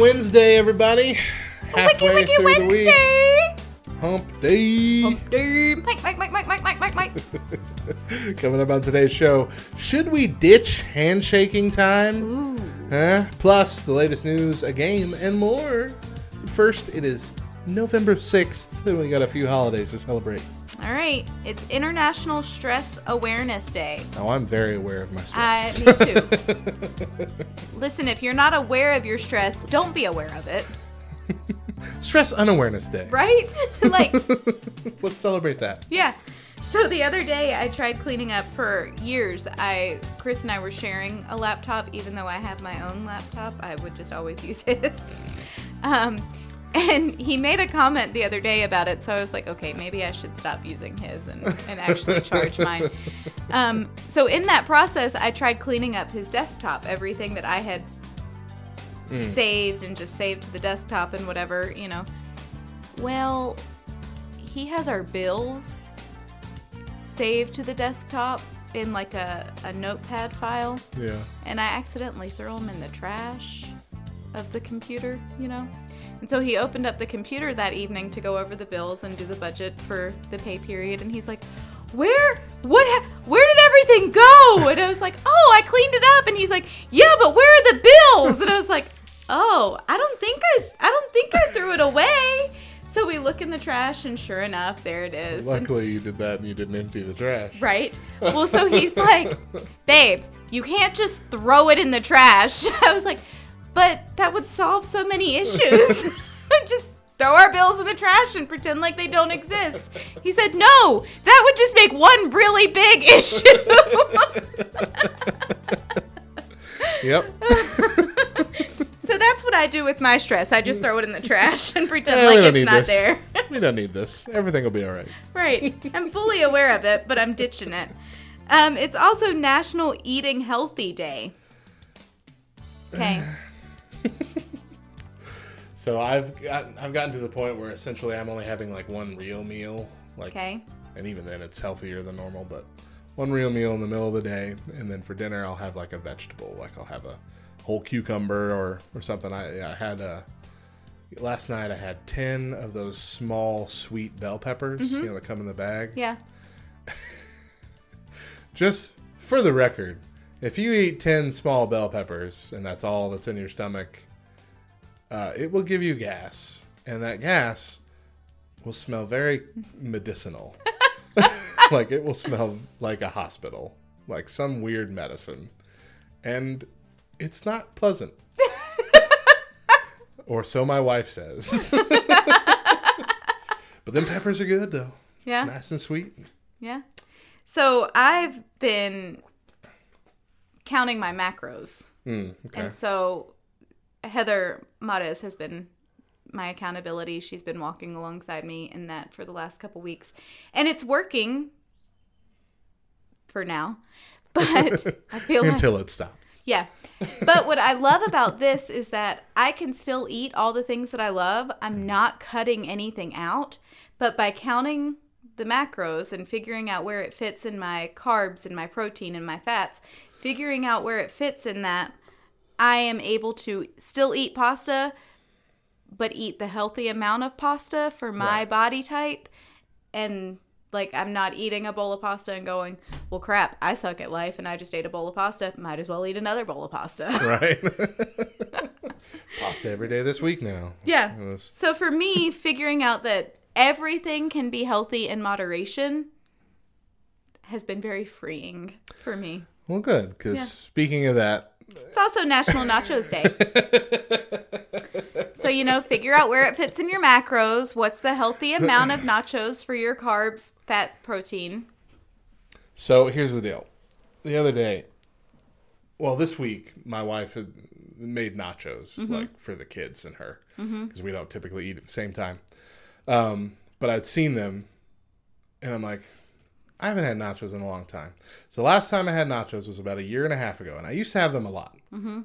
Wednesday, everybody. Halfway through Wednesday. The week. Hump day. Hump day. Mike. Coming up on today's show, should we ditch handshaking time? Ooh. Huh? Plus, the latest news, a game, and more. First, it is November 6th, and we got a few holidays to celebrate. All right. It's International Stress Awareness Day. Oh, I'm very aware of my stress. Me too. Listen, if you're not aware of your stress, don't be aware of it. Stress Unawareness Day. Right? Like, let's celebrate that. Yeah. So the other day, I tried cleaning up for years. Chris and I were sharing a laptop. Even though I have my own laptop, I would just always use his. And he made a comment the other day about it, so I was like, okay, maybe I should stop using his and actually charge mine. So in that process, I tried cleaning up his desktop, everything that I had saved and just saved to the desktop and whatever, you know. Well, he has our bills saved to the desktop in like a notepad file. Yeah. And I accidentally threw them in the trash of the computer, you know. And so he opened up the computer that evening to go over the bills and do the budget for the pay period. And he's like, where did everything go? And I was like, oh, I cleaned it up. And he's like, yeah, but where are the bills? And I was like, oh, I don't think I threw it away. So we look in the trash, and sure enough, there it is. Luckily, you did that, and you didn't empty the trash. Right. Well, so he's like, babe, you can't just throw it in the trash. I was like, but that would solve so many issues. Just throw our bills in the trash and pretend like they don't exist. He said, no, that would just make one really big issue. Yep. So that's what I do with my stress. I just throw it in the trash and pretend like it's not there. We don't need this. Everything will be all right. Right. I'm fully aware of it, but I'm ditching it. It's also National Eating Healthy Day. Okay. So I've gotten to the point where essentially I'm only having like one real meal, like, okay. And even then it's healthier than normal, but one real meal in the middle of the day, and then for dinner I'll have like a vegetable, like I'll have a whole cucumber or something. Last night I had 10 of those small sweet bell peppers, you know, that come in the bag. Yeah. Just for the record, if you eat 10 small bell peppers and that's all that's in your stomach, it will give you gas, and that gas will smell very medicinal. Like, it will smell like a hospital, like some weird medicine, and it's not pleasant. Or so my wife says. But them peppers are good, though. Yeah. Nice and sweet. Yeah. So I've been counting my macros. Okay. And so Heather Maris has been my accountability. She's been walking alongside me in that for the last couple weeks. And it's working for now. But I feel until it stops. Yeah. But what I love about this is that I can still eat all the things that I love. I'm not cutting anything out. But by counting the macros and figuring out where it fits in my carbs and my protein and my fats, figuring out where it fits in that, I am able to still eat pasta, but eat the healthy amount of pasta for my body type. And, like, I'm not eating a bowl of pasta and going, well, crap, I suck at life and I just ate a bowl of pasta. Might as well eat another bowl of pasta. Right. Pasta every day this week now. Yeah. So for me, figuring out that everything can be healthy in moderation has been very freeing for me. Well, good, because speaking of that... It's also National Nachos Day. So, you know, figure out where it fits in your macros. What's the healthy amount of nachos for your carbs, fat, protein? So, here's the deal. The other day... Well, this week, my wife had made nachos, like, for the kids and her. Because we don't typically eat at the same time. But I'd seen them, and I'm like... I haven't had nachos in a long time. So last time I had nachos was about a year and a half ago, and I used to have them a lot.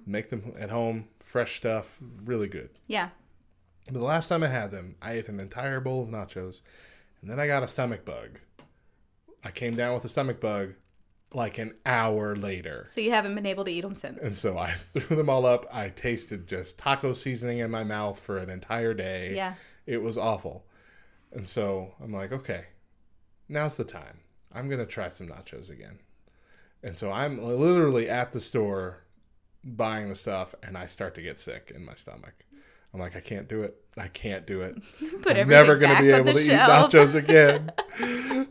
Make them at home, fresh stuff, really good. Yeah. But the last time I had them, I ate an entire bowl of nachos, and then I got a stomach bug. I came down with a stomach bug like an hour later. So you haven't been able to eat them since. And so I threw them all up. I tasted just taco seasoning in my mouth for an entire day. Yeah. It was awful. And so I'm like, okay, now's the time. I'm going to try some nachos again. And so I'm literally at the store buying the stuff, and I start to get sick in my stomach. I'm like, I can't do it. I can't do it. I'm never going to be able to eat nachos again.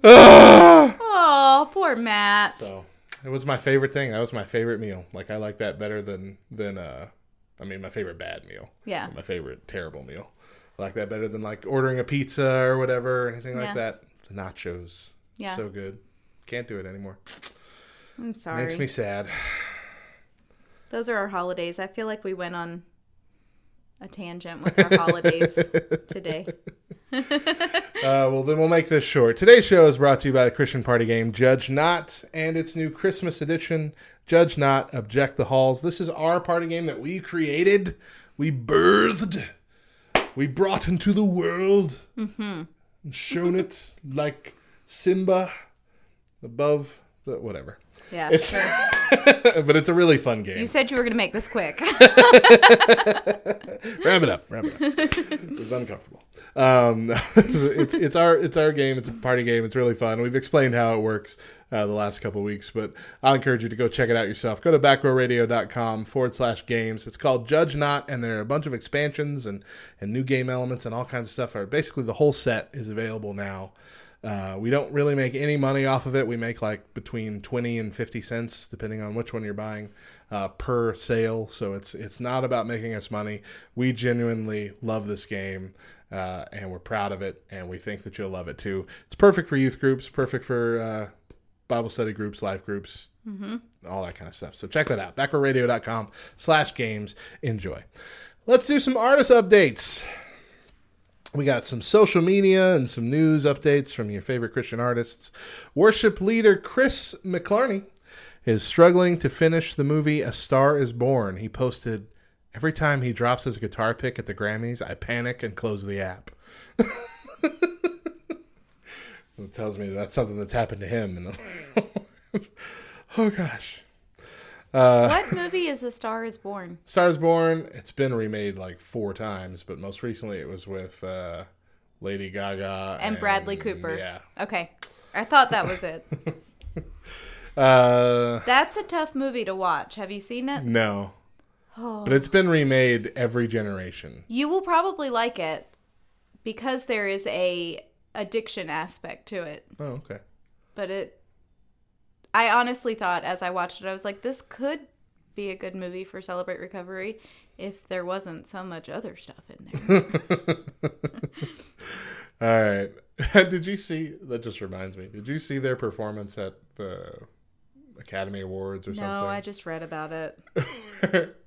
Oh, poor Matt. So it was my favorite thing. That was my favorite meal. Like, I like that better than my favorite bad meal. Yeah. My favorite terrible meal. I like that better than, like, ordering a pizza or whatever, anything like that. The nachos. Yeah. So good. Can't do it anymore. I'm sorry. Makes me sad. Those are our holidays. I feel like we went on a tangent with our holidays today. Well, then we'll make this short. Today's show is brought to you by the Christian party game Judge Not and its new Christmas edition, Judge Not, Object the Halls. This is our party game that we created, we birthed, we brought into the world, and shown it like Simba above the whatever. Yeah, it's, sure. But it's a really fun game. You said you were going to make this quick. Wrap it up. It was uncomfortable. It's our game. It's a party game. It's really fun. We've explained how it works the last couple of weeks, but I'll encourage you to go check it out yourself. Go to backrowradio.com/games. It's called Judge Not, and there are a bunch of expansions and new game elements and all kinds of stuff. Basically, the whole set is available now. We don't really make any money off of it. We make like between 20 and 50 cents, depending on which one you're buying, per sale. So it's not about making us money. We genuinely love this game, and we're proud of it, and we think that you'll love it too. It's perfect for youth groups, perfect for Bible study groups, life groups, all that kind of stuff. So check that out. backrowradio.com/games. Enjoy. Let's do some artist updates. We got some social media and some news updates from your favorite Christian artists. Worship leader Chris McLarney is struggling to finish the movie A Star Is Born. He posted, "Every time he drops his guitar pick at the Grammys, I panic and close the app." It tells me that's something that's happened to him. Oh, gosh. What movie is A Star Is Born? Star Is Born. It's been remade like 4 times, but most recently it was with Lady Gaga. And Bradley Cooper. Yeah. Okay. I thought that was it. That's a tough movie to watch. Have you seen it? No. Oh. But it's been remade every generation. You will probably like it because there is a addiction aspect to it. Oh, okay. But I honestly thought as I watched it, I was like, this could be a good movie for Celebrate Recovery if there wasn't so much other stuff in there. All right. That just reminds me. Did you see their performance at the Academy Awards or something? No, I just read about it.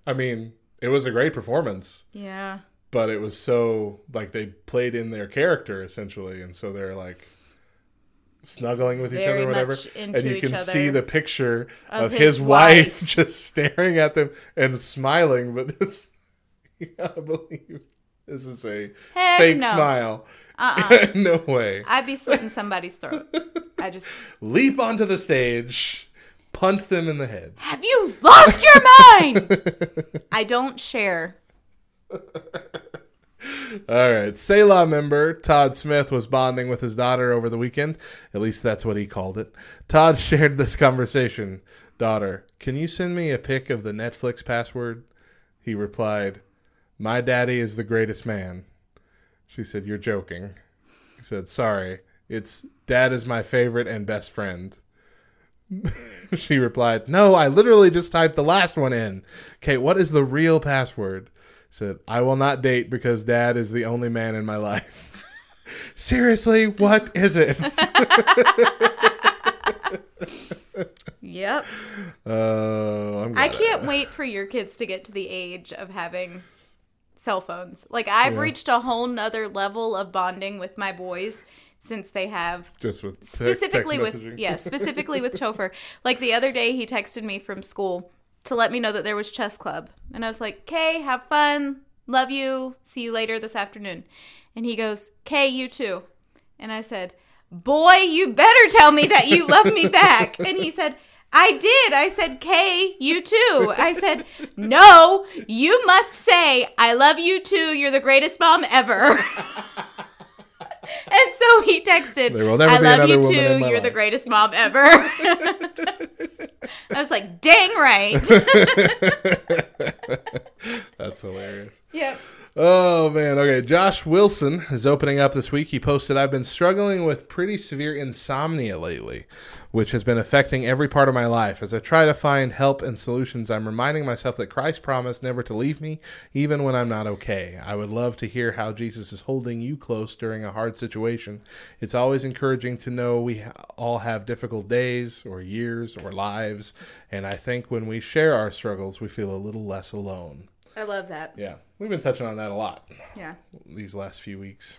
I mean, it was a great performance. Yeah. But it was so, like, they played in their character, essentially. And so they're like snuggling with each other or whatever, and you can see the picture of his wife just staring at them and smiling, but this, you gotta believe this is a fake smile. No way. I'd be slitting somebody's throat. I just leap onto the stage, punt them in the head. Have you lost your mind? I don't share. All right. Selah member Todd Smith was bonding with his daughter over the weekend. At least that's what he called it. Todd shared this conversation. "Daughter, can you send me a pic of the Netflix password?" He replied, "My daddy is the greatest man." She said, "You're joking." He said, "Sorry. It's dad is my favorite and best friend." She replied, "No, I literally just typed the last one in. Okay, what is the real password?" Said, "I will not date because dad is the only man in my life." Seriously, what is it? Yep. I can't wait for your kids to get to the age of having cell phones. Like, I've reached a whole nother level of bonding with my boys since they have. Just with specifically text messaging. Specifically with Topher. Like, the other day he texted me from school to let me know that there was chess club. And I was like, "Kay, have fun. Love you. See you later this afternoon." And he goes, "Kay, you too." And I said, "Boy, you better tell me that you love me back." And he said, I did. I said, Kay, you too. I said, no, you must say, I love you too. You're the greatest mom ever. And so he texted, I love you too. You're the greatest mom ever. I was like, dang right. That's hilarious. Yep. Oh, man. Okay. Josh Wilson is opening up this week. He posted, I've been struggling with pretty severe insomnia lately, which has been affecting every part of my life. As I try to find help and solutions, I'm reminding myself that Christ promised never to leave me, even when I'm not okay. I would love to hear how Jesus is holding you close during a hard situation. It's always encouraging to know we all have difficult days or years or lives, and I think when we share our struggles, we feel a little less alone. I love that. Yeah. We've been touching on that a lot. Yeah. These last few weeks.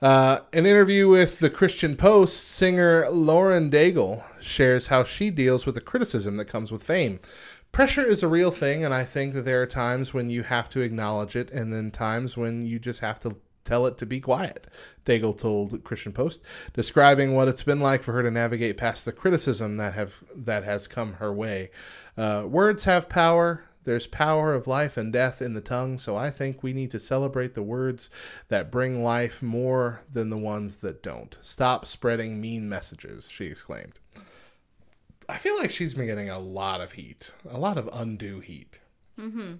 An interview with the Christian Post, singer Lauren Daigle shares how she deals with the criticism that comes with fame. Pressure is a real thing, and I think that there are times when you have to acknowledge it and then times when you just have to tell it to be quiet, Daigle told Christian Post, describing what it's been like for her to navigate past the criticism that has come her way. Words have power. There's power of life and death in the tongue, so I think we need to celebrate the words that bring life more than the ones that don't. Stop spreading mean messages, she exclaimed. I feel like she's been getting a lot of heat, a lot of undue heat, mm-hmm.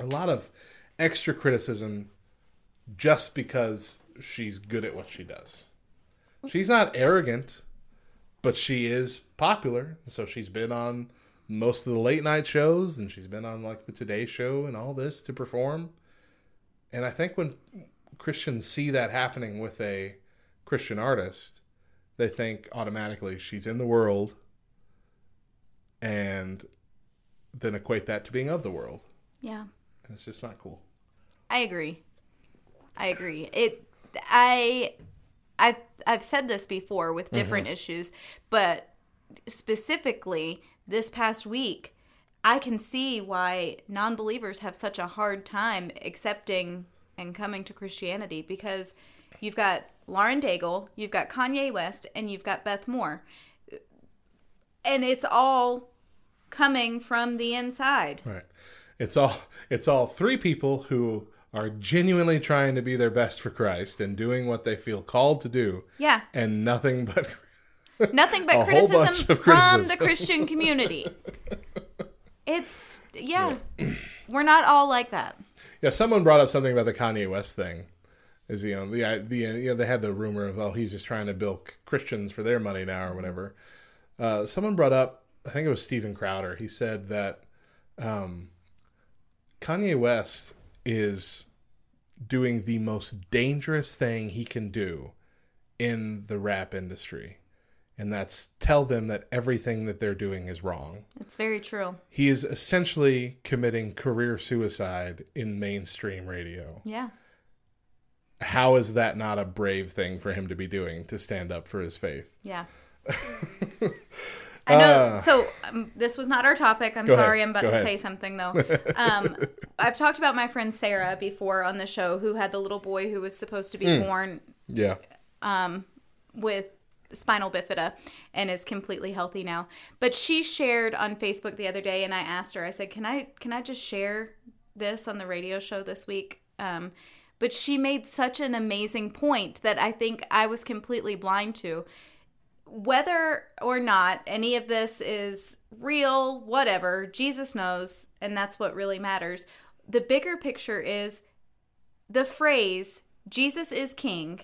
a lot of extra criticism just because she's good at what she does. She's not arrogant, but she is popular, so she's been on most of the late night shows, and she's been on like the Today Show and all this to perform. And I think when Christians see that happening with a Christian artist, they think automatically she's in the world and then equate that to being of the world. Yeah. And it's just not cool. I agree. I've said this before with different mm-hmm. issues, but specifically this past week, I can see why non-believers have such a hard time accepting and coming to Christianity, because you've got Lauren Daigle, you've got Kanye West, and you've got Beth Moore. And it's all coming from the inside. Right. It's all three people who are genuinely trying to be their best for Christ and doing what they feel called to do. Yeah. And nothing but criticism from the Christian community. It's, yeah. We're not all like that. Yeah, someone brought up something about the Kanye West thing. Is, you know, they had the rumor of, oh, he's just trying to bilk Christians for their money now or whatever. Someone brought up, I think it was Steven Crowder. He said that Kanye West is doing the most dangerous thing he can do in the rap industry. And that's tell them that everything that they're doing is wrong. It's very true. He is essentially committing career suicide in mainstream radio. Yeah. How is that not a brave thing for him to be doing, to stand up for his faith? Yeah. I know. So this was not our topic. I'm sorry. I'm about to say something, though. I've talked about my friend Sarah before on the show, who had the little boy who was supposed to be born with spinal bifida and is completely healthy now. But she shared on Facebook the other day, and I asked her, I said, can I just share this on the radio show this week? But she made such an amazing point that I think I was completely blind to. Whether or not any of this is real, whatever, Jesus knows, and that's what really matters. The bigger picture is the phrase, Jesus is King,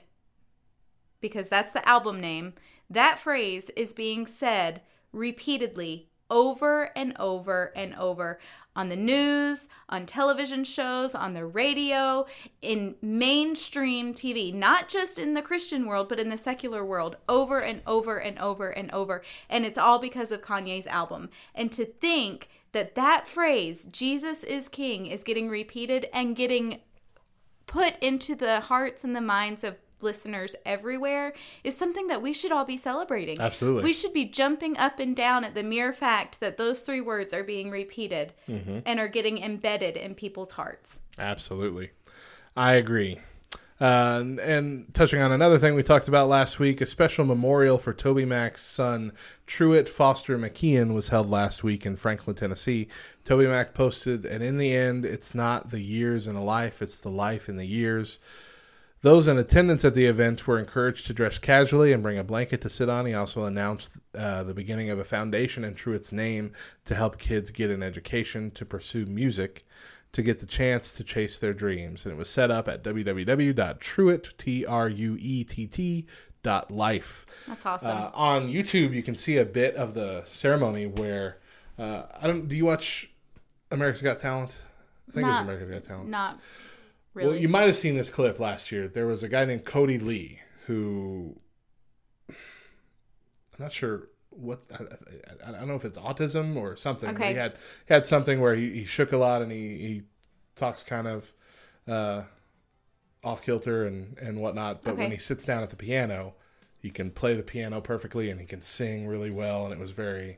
because that's the album name, that phrase is being said repeatedly over and over and over on the news, on television shows, on the radio, in mainstream TV, not just in the Christian world, but in the secular world, over and over and over and over. And it's all because of Kanye's album. And to think that that phrase, Jesus is King, is getting repeated and getting put into the hearts and the minds of listeners everywhere is something that we should all be celebrating. Absolutely. We should be jumping up and down at the mere fact that those three words are being repeated mm-hmm. and are getting embedded in people's hearts. Absolutely. I agree. And touching on another thing we talked about last week, a special memorial for Toby Mac's son, Truett Foster McKeon, was held last week in Franklin, Tennessee. Toby Mac posted, "And in the end, it's not the years in a life, it's the life in the years." Those in attendance at the event were encouraged to dress casually and bring a blanket to sit on. He also announced the beginning of a foundation in Truett's name to help kids get an education, to pursue music, to get the chance to chase their dreams. And it was set up at www.truett.life. That's awesome. On YouTube, you can see a bit of the ceremony where, do you watch America's Got Talent? I think it was America's Got Talent. Not really. Well, you might have seen this clip last year. There was a guy named Cody Lee who, I'm not sure what, I don't know if it's autism or something. Okay. He had something where he shook a lot and he talks kind of off kilter and whatnot. But when he sits down at the piano, he can play the piano perfectly and he can sing really well. And it was very,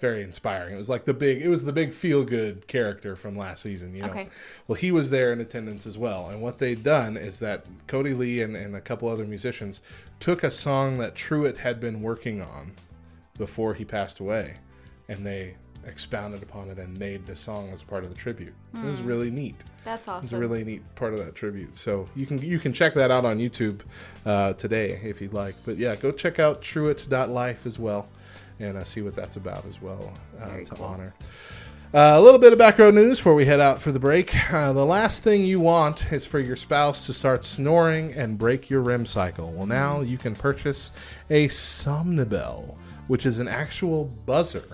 very inspiring. It was like the big feel good character from last season. You know, well, he was there in attendance as well. And what they'd done is that Cody Lee and a couple other musicians took a song that Truett had been working on before he passed away, and they expounded upon it and made the song as part of the tribute. It was really neat. That's awesome. It was a really neat part of that tribute. So you can check that out on YouTube today if you'd like. But yeah, go check out Truett.life as well, and see what that's about as well. It's an honor. A little bit of back row news before we head out for the break. The last thing you want is for your spouse to start snoring and break your REM cycle. Well, now you can purchase a Somnibel, which is an actual buzzer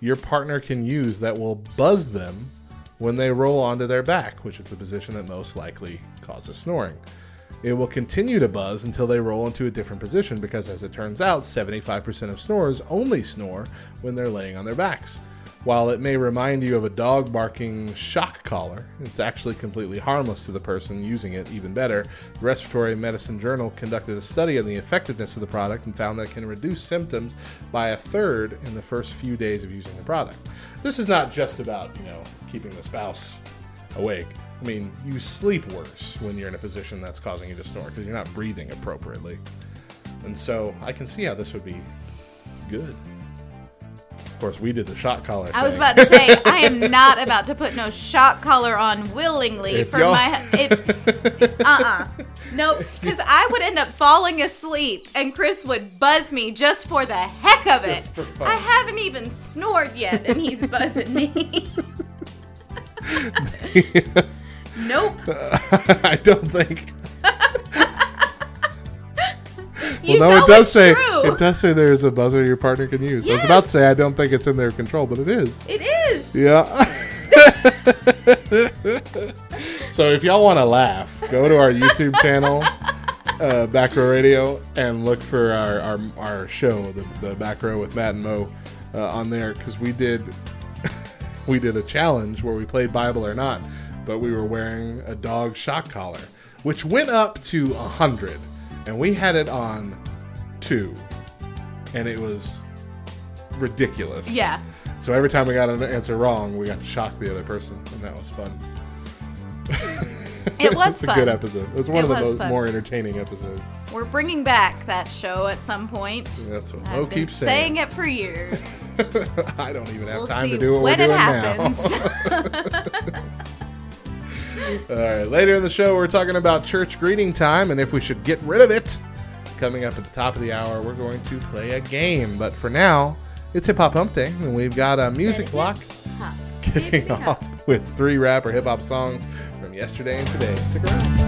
your partner can use that will buzz them when they roll onto their back, which is the position that most likely causes snoring. It will continue to buzz until they roll into a different position because, as it turns out, 75% of snorers only snore when they're laying on their backs. While it may remind you of a dog barking shock collar, it's actually completely harmless to the person using it. Even better, the Respiratory Medicine Journal conducted a study on the effectiveness of the product and found that it can reduce symptoms by 1/3 in the first few days of using the product. This is not just about, keeping the spouse awake. I mean, you sleep worse when you're in a position that's causing you to snore because you're not breathing appropriately. And so I can see how this would be good. Of course, we did the shock collar. I was about to say, I am not about to put no shock collar on willingly Nope, because I would end up falling asleep and Chris would buzz me just for the heck of it. I haven't even snored yet and he's buzzing me. Nope. I don't think. It does say there is a buzzer your partner can use. Yes. I was about to say I don't think it's in their control, but it is. It is. Yeah. So if y'all want to laugh, go to our YouTube channel, Back Row Radio, and look for our show, the Back Row with Matt and Mo, on there, because we did a challenge where we played Bible or Not, but we were wearing a dog shock collar, which went up to 100. And we had it on 2, and it was ridiculous. Yeah. So every time we got an answer wrong, we got to shock the other person, and that was fun. It was fun. It's a good episode. It was one of the more entertaining episodes. We're bringing back that show at some point. That's what Mo keeps saying. I've been saying it for years. I don't even have time to do what we're doing now. We'll see when it happens. All right, later in the show, we're talking about church greeting time and if we should get rid of it. Coming up at the top of the hour, we're going to play a game. But for now, it's Hip Hop Hump Day, and we've got a music block kicking off with 3 rap or hip-hop songs from yesterday and today. Stick around.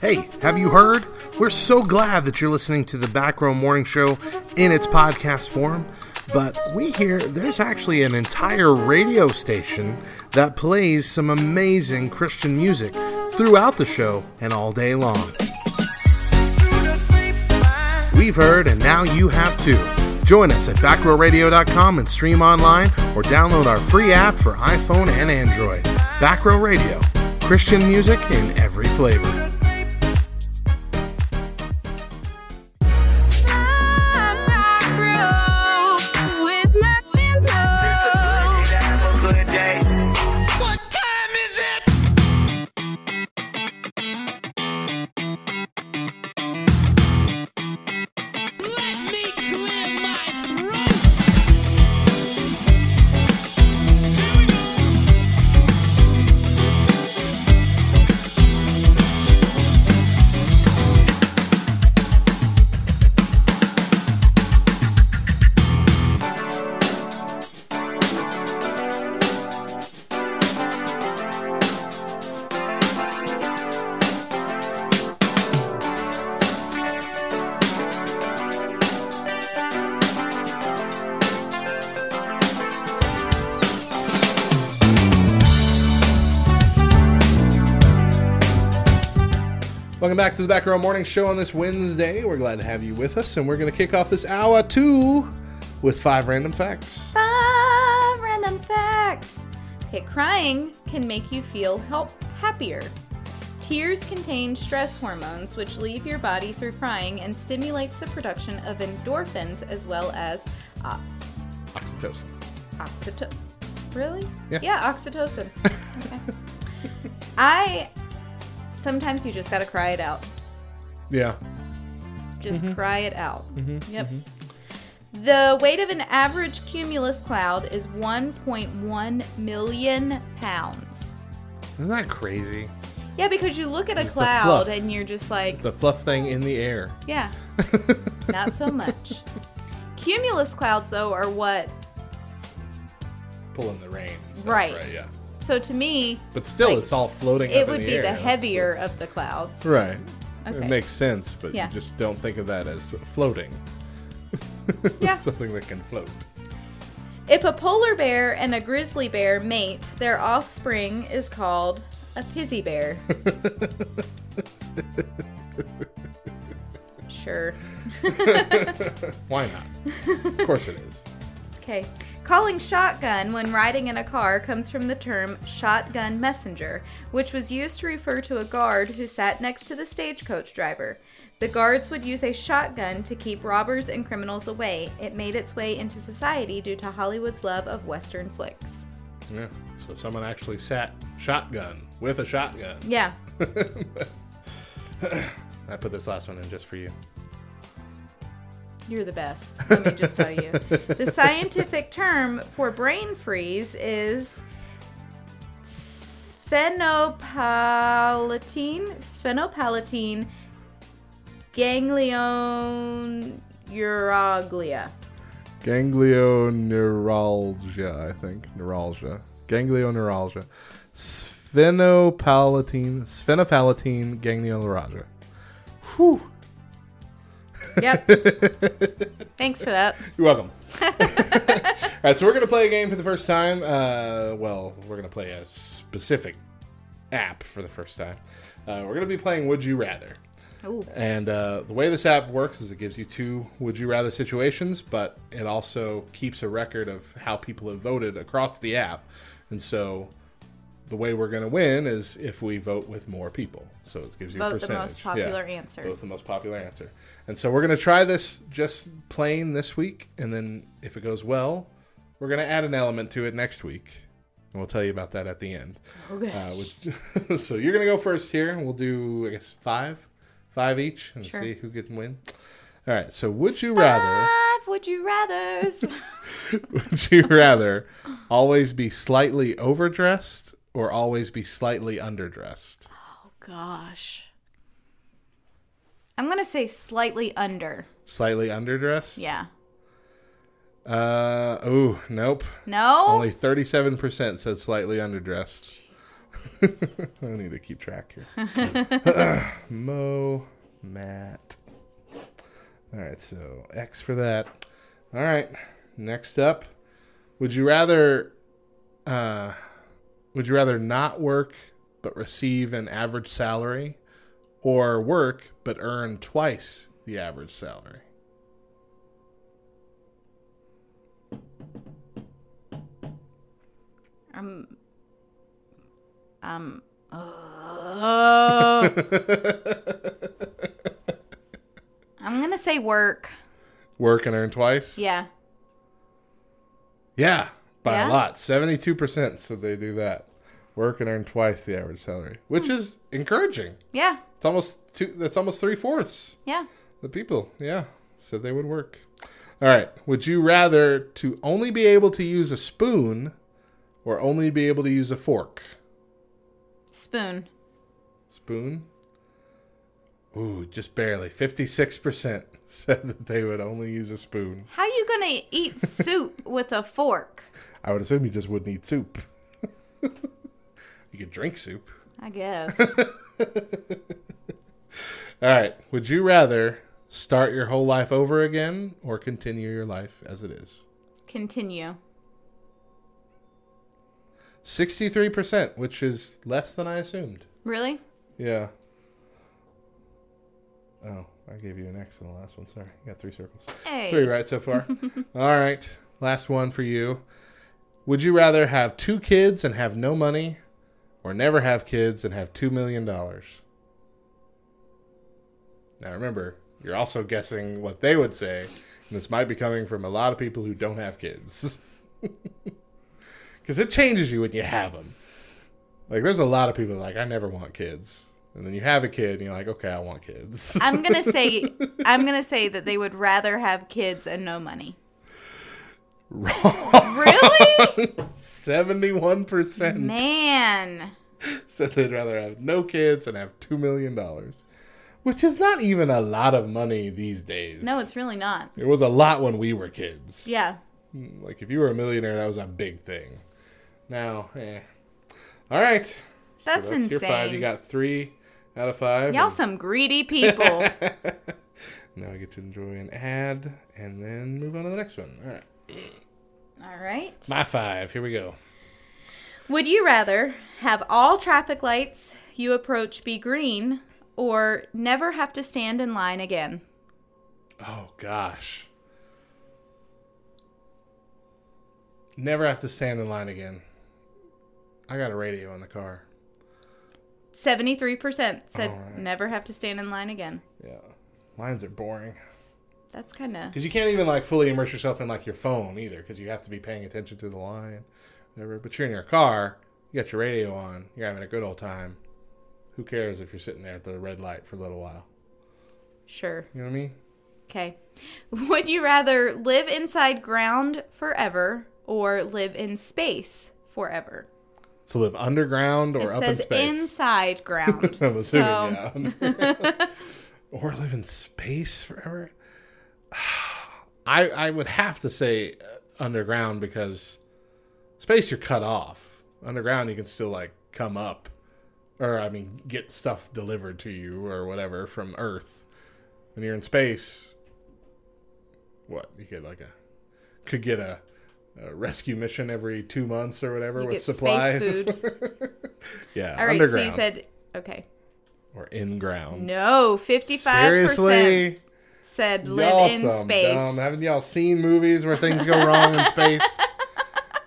Hey, have you heard? We're so glad that you're listening to the Back Row Morning Show in its podcast form, but we hear there's actually an entire radio station that plays some amazing Christian music throughout the show and all day long. We've heard, and now you have too. Join us at backrowradio.com and stream online or download our free app for iPhone and Android. Back Row Radio, Christian music in every flavor. Welcome back to the Back Row Morning Show on this Wednesday. We're glad to have you with us, and we're going to kick off this hour two with five random facts. Five random facts. Okay, crying can make you feel happier. Tears contain stress hormones, which leave your body through crying and stimulates the production of endorphins as well as oxytocin. Oxytocin. Really? Yeah, oxytocin. Okay. Sometimes you just gotta cry it out. Yeah. Just cry it out. Mm-hmm. Yep. Mm-hmm. The weight of an average cumulus cloud is 1.1 million pounds. Isn't that crazy? Yeah, because you look at a cloud and you're just like... It's a fluff thing in the air. Yeah. Not so much. Cumulus clouds, though, are what... Pulling the rain. Right, yeah. So to me... But still, like, it's all floating up in the air. It would be the heavier of the clouds. Right. Okay. It makes sense, but you just don't think of that as floating. Yeah. Something that can float. If a polar bear and a grizzly bear mate, their offspring is called a pizzy bear. Sure. Why not? Of course it is. Okay. Calling shotgun when riding in a car comes from the term shotgun messenger, which was used to refer to a guard who sat next to the stagecoach driver. The guards would use a shotgun to keep robbers and criminals away. It made its way into society due to Hollywood's love of Western flicks. Yeah, so someone actually sat shotgun with a shotgun. Yeah. I put this last one in just for you. You're the best. Let me just tell you. The scientific term for brain freeze is sphenopalatine ganglioneuralgia. Ganglioneuralgia, I think. Neuralgia. Ganglioneuralgia. Sphenopalatine ganglioneuralgia. Whew. Yep. Thanks for that. You're welcome. All right, so we're going to play a game for the first time. We're going to play a specific app for the first time. We're going to be playing Would You Rather. Ooh. And the way this app works is it gives you two Would You Rather situations, but it also keeps a record of how people have voted across the app. And so the way we're going to win is if we vote with more people. So it gives you a percentage. Vote the most popular answer. Vote the most popular answer. And so we're going to try this just plain this week. And then if it goes well, we're going to add an element to it next week. And we'll tell you about that at the end. Oh, gosh. So you're going to go first here. We'll do, I guess, five each and see who can win. All right. So would you rather... Five would you rathers. Would you rather always be slightly overdressed or always be slightly underdressed? Oh, gosh. I'm going to say slightly under. Slightly underdressed? Yeah. Nope. No? Only 37% said slightly underdressed. I need to keep track here. Mo, Matt. All right, so X for that. All right, next up. Would you rather not work but receive an average salary or work but earn twice the average salary? I'm going to say work. Work and earn twice? Yeah. Yeah. By a lot. 72%, so they do that. Work and earn twice the average salary, which is encouraging. Yeah. It's almost three-fourths. Yeah. The people, said they would work. All right. Would you rather to only be able to use a spoon or only be able to use a fork? Spoon. Spoon? Ooh, just barely. 56% said that they would only use a spoon. How are you going to eat soup with a fork? I would assume you just wouldn't eat soup. You could drink soup. I guess. All right. Would you rather start your whole life over again or continue your life as it is? Continue. 63%, which is less than I assumed. Really? Yeah. Oh, I gave you an X in the last one. Sorry. You got three circles. Hey. Three right so far. All right. Last one for you. Would you rather have 2 kids and have no money or never have kids and have $2 million? Now, remember, you're also guessing what they would say. And this might be coming from a lot of people who don't have kids. Because it changes you when you have them. Like, there's a lot of people like, I never want kids. And then you have a kid, and you're like, okay, I want kids. I'm gonna say that they would rather have kids and no money. Wrong. Really? 71%. Man. So they'd rather have no kids and have $2 million, which is not even a lot of money these days. No, it's really not. It was a lot when we were kids. Yeah. Like, if you were a millionaire, that was a big thing. Now, All right. That's insane. Your 5. You got 3 out of 5. Y'all some greedy people. Now I get to enjoy an ad and then move on to the next one. All right. All right. My 5. Here we go. Would you rather have all traffic lights you approach be green or never have to stand in line again? Oh, gosh. Never have to stand in line again. I got a radio in the car. 73% said never have to stand in line again. Yeah. Lines are boring. That's kind of... Because you can't even, like, fully immerse yourself in, like, your phone either, because you have to be paying attention to the line. Whatever. But you're in your car. You got your radio on. You're having a good old time. Who cares if you're sitting there at the red light for a little while? Sure. You know what I mean? Okay. Would you rather live inside ground forever or live in space forever? To live underground or up in space? It says inside ground. I'm assuming, yeah. Or live in space forever? I would have to say underground, because space, you're cut off. Underground, you can still, like, come up. Or, I mean, get stuff delivered to you or whatever from Earth. When you're in space, what? You get, like, a rescue mission every 2 months or whatever with supplies. Space food. Yeah. All right, underground. So you said, okay. Or in ground. No, 55% seriously? Said live in space. Dumb. Haven't y'all seen movies where things go wrong in space?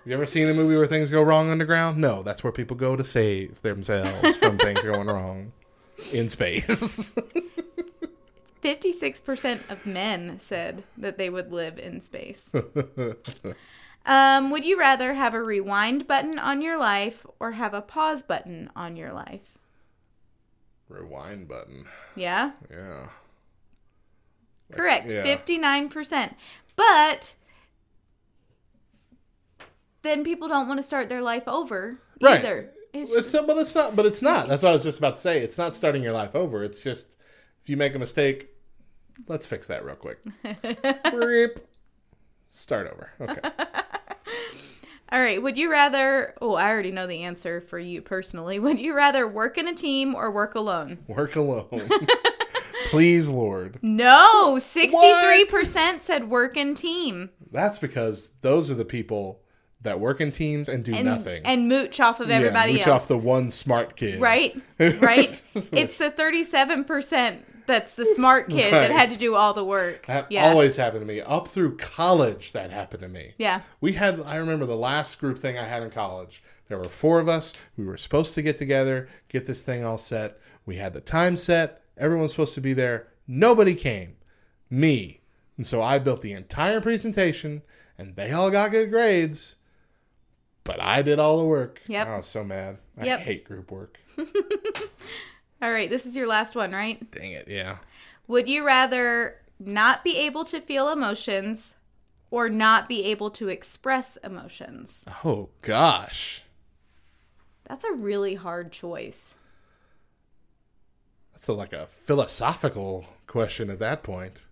You ever seen a movie where things go wrong underground? No, that's where people go to save themselves from things going wrong in space. 56% of men said that they would live in space. Would you rather have a rewind button on your life or have a pause button on your life? Rewind button. Yeah? Yeah. Correct. Yeah. 59%. But then people don't want to start their life over either. But it's not. That's what I was just about to say. It's not starting your life over. It's just, if you make a mistake, let's fix that real quick. Start over. Okay. All right. Would you rather... Oh, I already know the answer for you personally. Would you rather work in a team or work alone? Work alone. Please, Lord. No. 63% said work in team. That's because those are the people that work in teams and do nothing. And mooch off of everybody else. Mooch off the one smart kid. Right. Right. It's the 37%. That's the smart kid that had to do all the work. That always happened to me. Up through college, that happened to me. Yeah. I remember the last group thing I had in college. There were 4 of us. We were supposed to get together, get this thing all set. We had the time set. Everyone's supposed to be there. Nobody came. Me. And so I built the entire presentation, and they all got good grades, but I did all the work. Yep. I was so mad. I hate group work. All right, this is your last one, right? Dang it, yeah. Would you rather not be able to feel emotions or not be able to express emotions? Oh, gosh. That's a really hard choice. That's like a philosophical question at that point.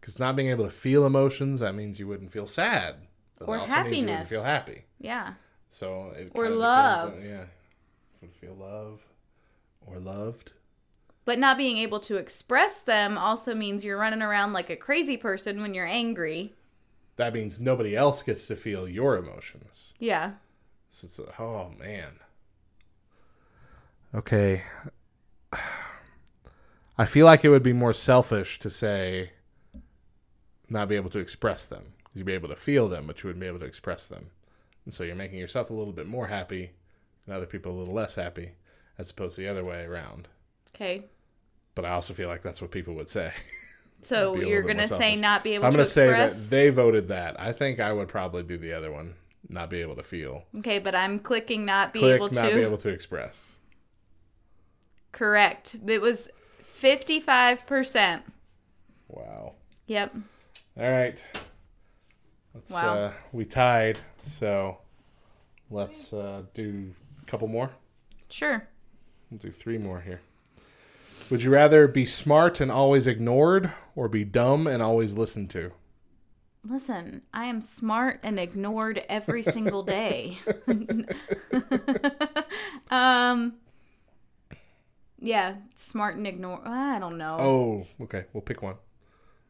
Because not being able to feel emotions, that means you wouldn't feel sad. That or also happiness. Means you wouldn't feel happy. Yeah. So it or love. Depends on, yeah. Would feel love. Or loved. But not being able to express them also means you're running around like a crazy person when you're angry. That means nobody else gets to feel your emotions. Yeah. So it's oh, man. Okay. I feel like it would be more selfish to say not be able to express them. You'd be able to feel them, but you wouldn't be able to express them. And so you're making yourself a little bit more happy and other people a little less happy as opposed to the other way around. Okay. But I also feel like that's what people would say. So you're going to say not be able to express? I'm going to say that they voted that. I think I would probably do the other one, not be able to feel. Okay, but I'm clicking not be able to. Click not be able to express. Correct. It was 55%. Wow. Yep. All right. Let's, wow. We tied, so let's do a couple more. Sure. We'll do three more here. Would you rather be smart and always ignored or be dumb and always listened to? Listen, I am smart and ignored every single day. Yeah, smart and ignored. I don't know. Oh, okay. We'll pick one.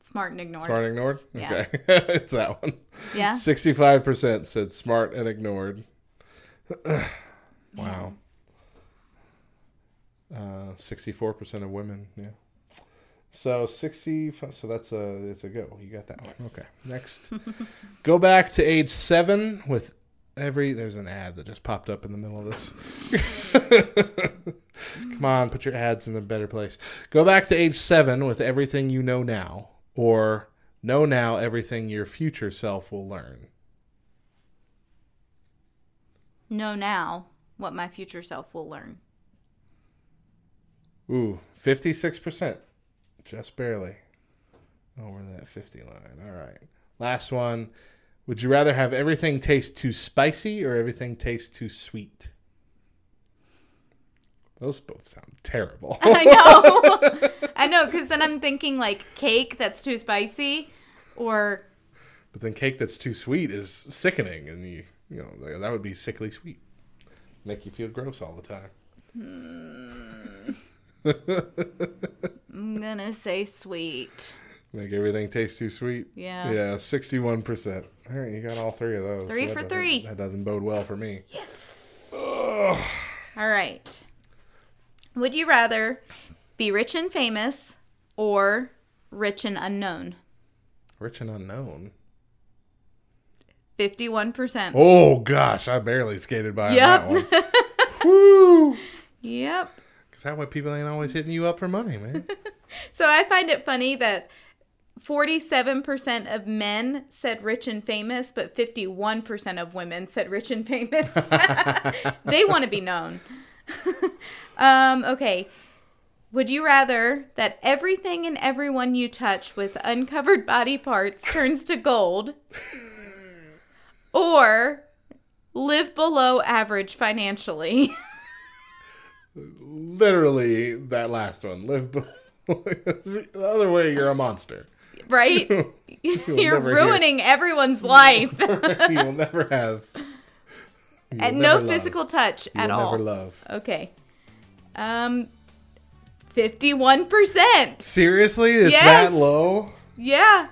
Smart and ignored. Smart and ignored? Okay. Yeah. It's that one. Yeah. 65% said smart and ignored. Wow. 64% of women, yeah. So 65, so that's a, it's a go. You got that one. Yes. Okay. Next. Go back to age 7 with every, there's an ad that just popped up in the middle of this. Come on, put your ads in the better place. Go back to age 7 with everything you know now, or know now everything your future self will learn. Know now what my future self will learn. Ooh, 56%. Just barely. Over that 50 line. All right. Last one. Would you rather have everything taste too spicy or everything taste too sweet? Those both sound terrible. I know. I know, because then I'm thinking like cake that's too spicy or... But then cake that's too sweet is sickening. And, you know, that would be sickly sweet. Make you feel gross all the time. Hmm. I'm gonna say sweet. Make everything taste too sweet. Yeah. Yeah, 61%. All right, you got all three of those. Three so for three. That doesn't bode well for me. Yes. Ugh. All right. Would you rather be rich and famous or rich and unknown? Rich and unknown. 51%. Oh gosh, I barely skated by on that one. Woo. Yep. Is that why people ain't always hitting you up for money, man? So I find it funny that 47% of men said rich and famous, but 51% of women said rich and famous. They want to be known. Okay. Would you rather that everything and everyone you touch with uncovered body parts turns to gold or live below average financially? Literally that last one. Live the other way, you're a monster, right? You're ruining everyone's life. You'll never have and no physical touch at all. Never love. Okay. 51%. Seriously, it's that low? Yeah.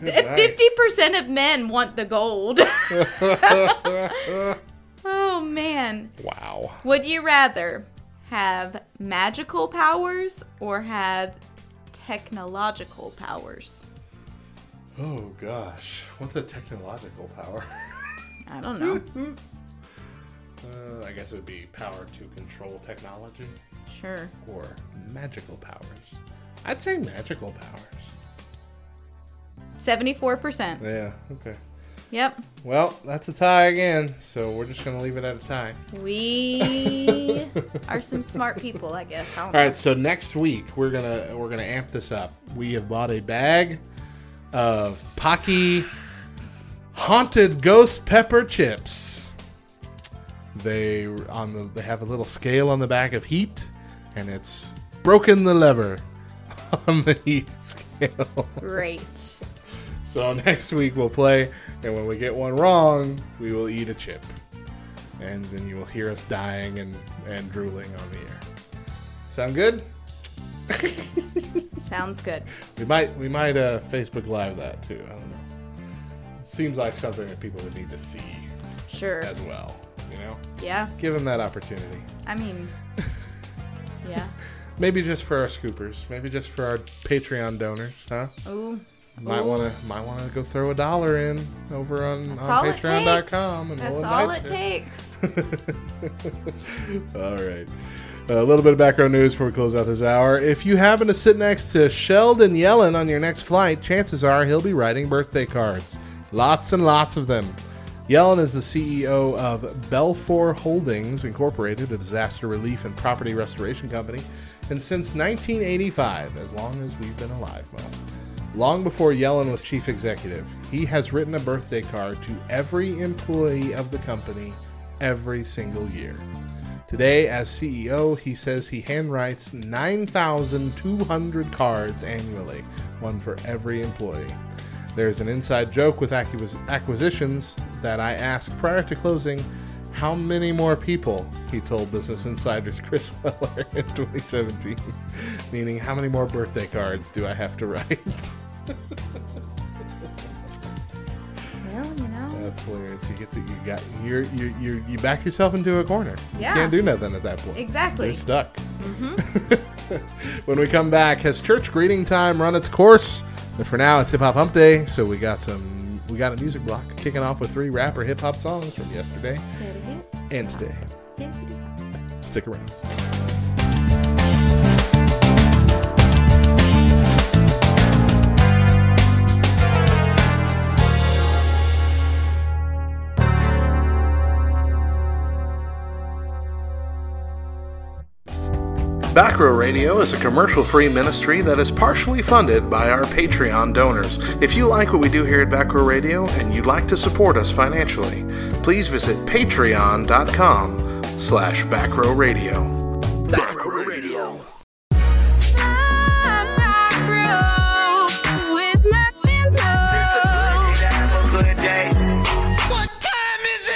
50% of men want the gold. Oh man. Wow. Would you rather have magical powers or have technological powers? Oh gosh. What's a technological power? I don't know. I guess it would be power to control technology. Sure. Or magical powers. I'd say magical powers. 74%. Yeah, okay. Yep. Well, that's a tie again, so we're just going to leave it at a tie. We are some smart people, I guess. I don't know. All right, so next week we're gonna amp this up. We have bought a bag of Pocky Haunted Ghost Pepper Chips. They have a little scale on the back of heat, and it's broken the lever on the heat scale. Great. So next week we'll play, and when we get one wrong, we will eat a chip. And then you will hear us dying and drooling on the air. Sound good? Sounds good. We might Facebook Live that too. I don't know. It seems like something that people would need to see. Sure. As well, you know? Yeah. Give them that opportunity. I mean, yeah. Maybe just for our scoopers. Maybe just for our Patreon donors, huh? Ooh. Might wanna go throw a $1 in over on Patreon.com, and we'll invite you. That's all it takes. All right. A little bit of background news before we close out this hour. If you happen to sit next to Sheldon Yellen on your next flight, chances are he'll be writing birthday cards. Lots and lots of them. Yellen is the CEO of Belfor Holdings Incorporated, a disaster relief and property restoration company, and since 1985, as long as we've been alive, Mo. Long before Yellen was chief executive, he has written a birthday card to every employee of the company every single year. Today, as CEO, he says he handwrites 9,200 cards annually, one for every employee. There's an inside joke with acquisitions that I asked prior to closing how many more people he told Business Insider's Chris Weller in 2017, meaning how many more birthday cards do I have to write? Well, you know. That's hilarious. You back yourself into a corner. Yeah. You can't do nothing at that point. Exactly. You're stuck. Mm-hmm. When we come back, has church greeting time run its course? But for now, it's Hip Hop Hump Day, so we got a music block kicking off with 3 rapper hip hop songs from yesterday and today. Stick around. Back Row Radio is a commercial-free ministry that is partially funded by our Patreon donors. If you like what we do here at Back Row Radio and you'd like to support us financially, please visit patreon.com/Back Row Radio. Back Row Radio. With my window. What time is it?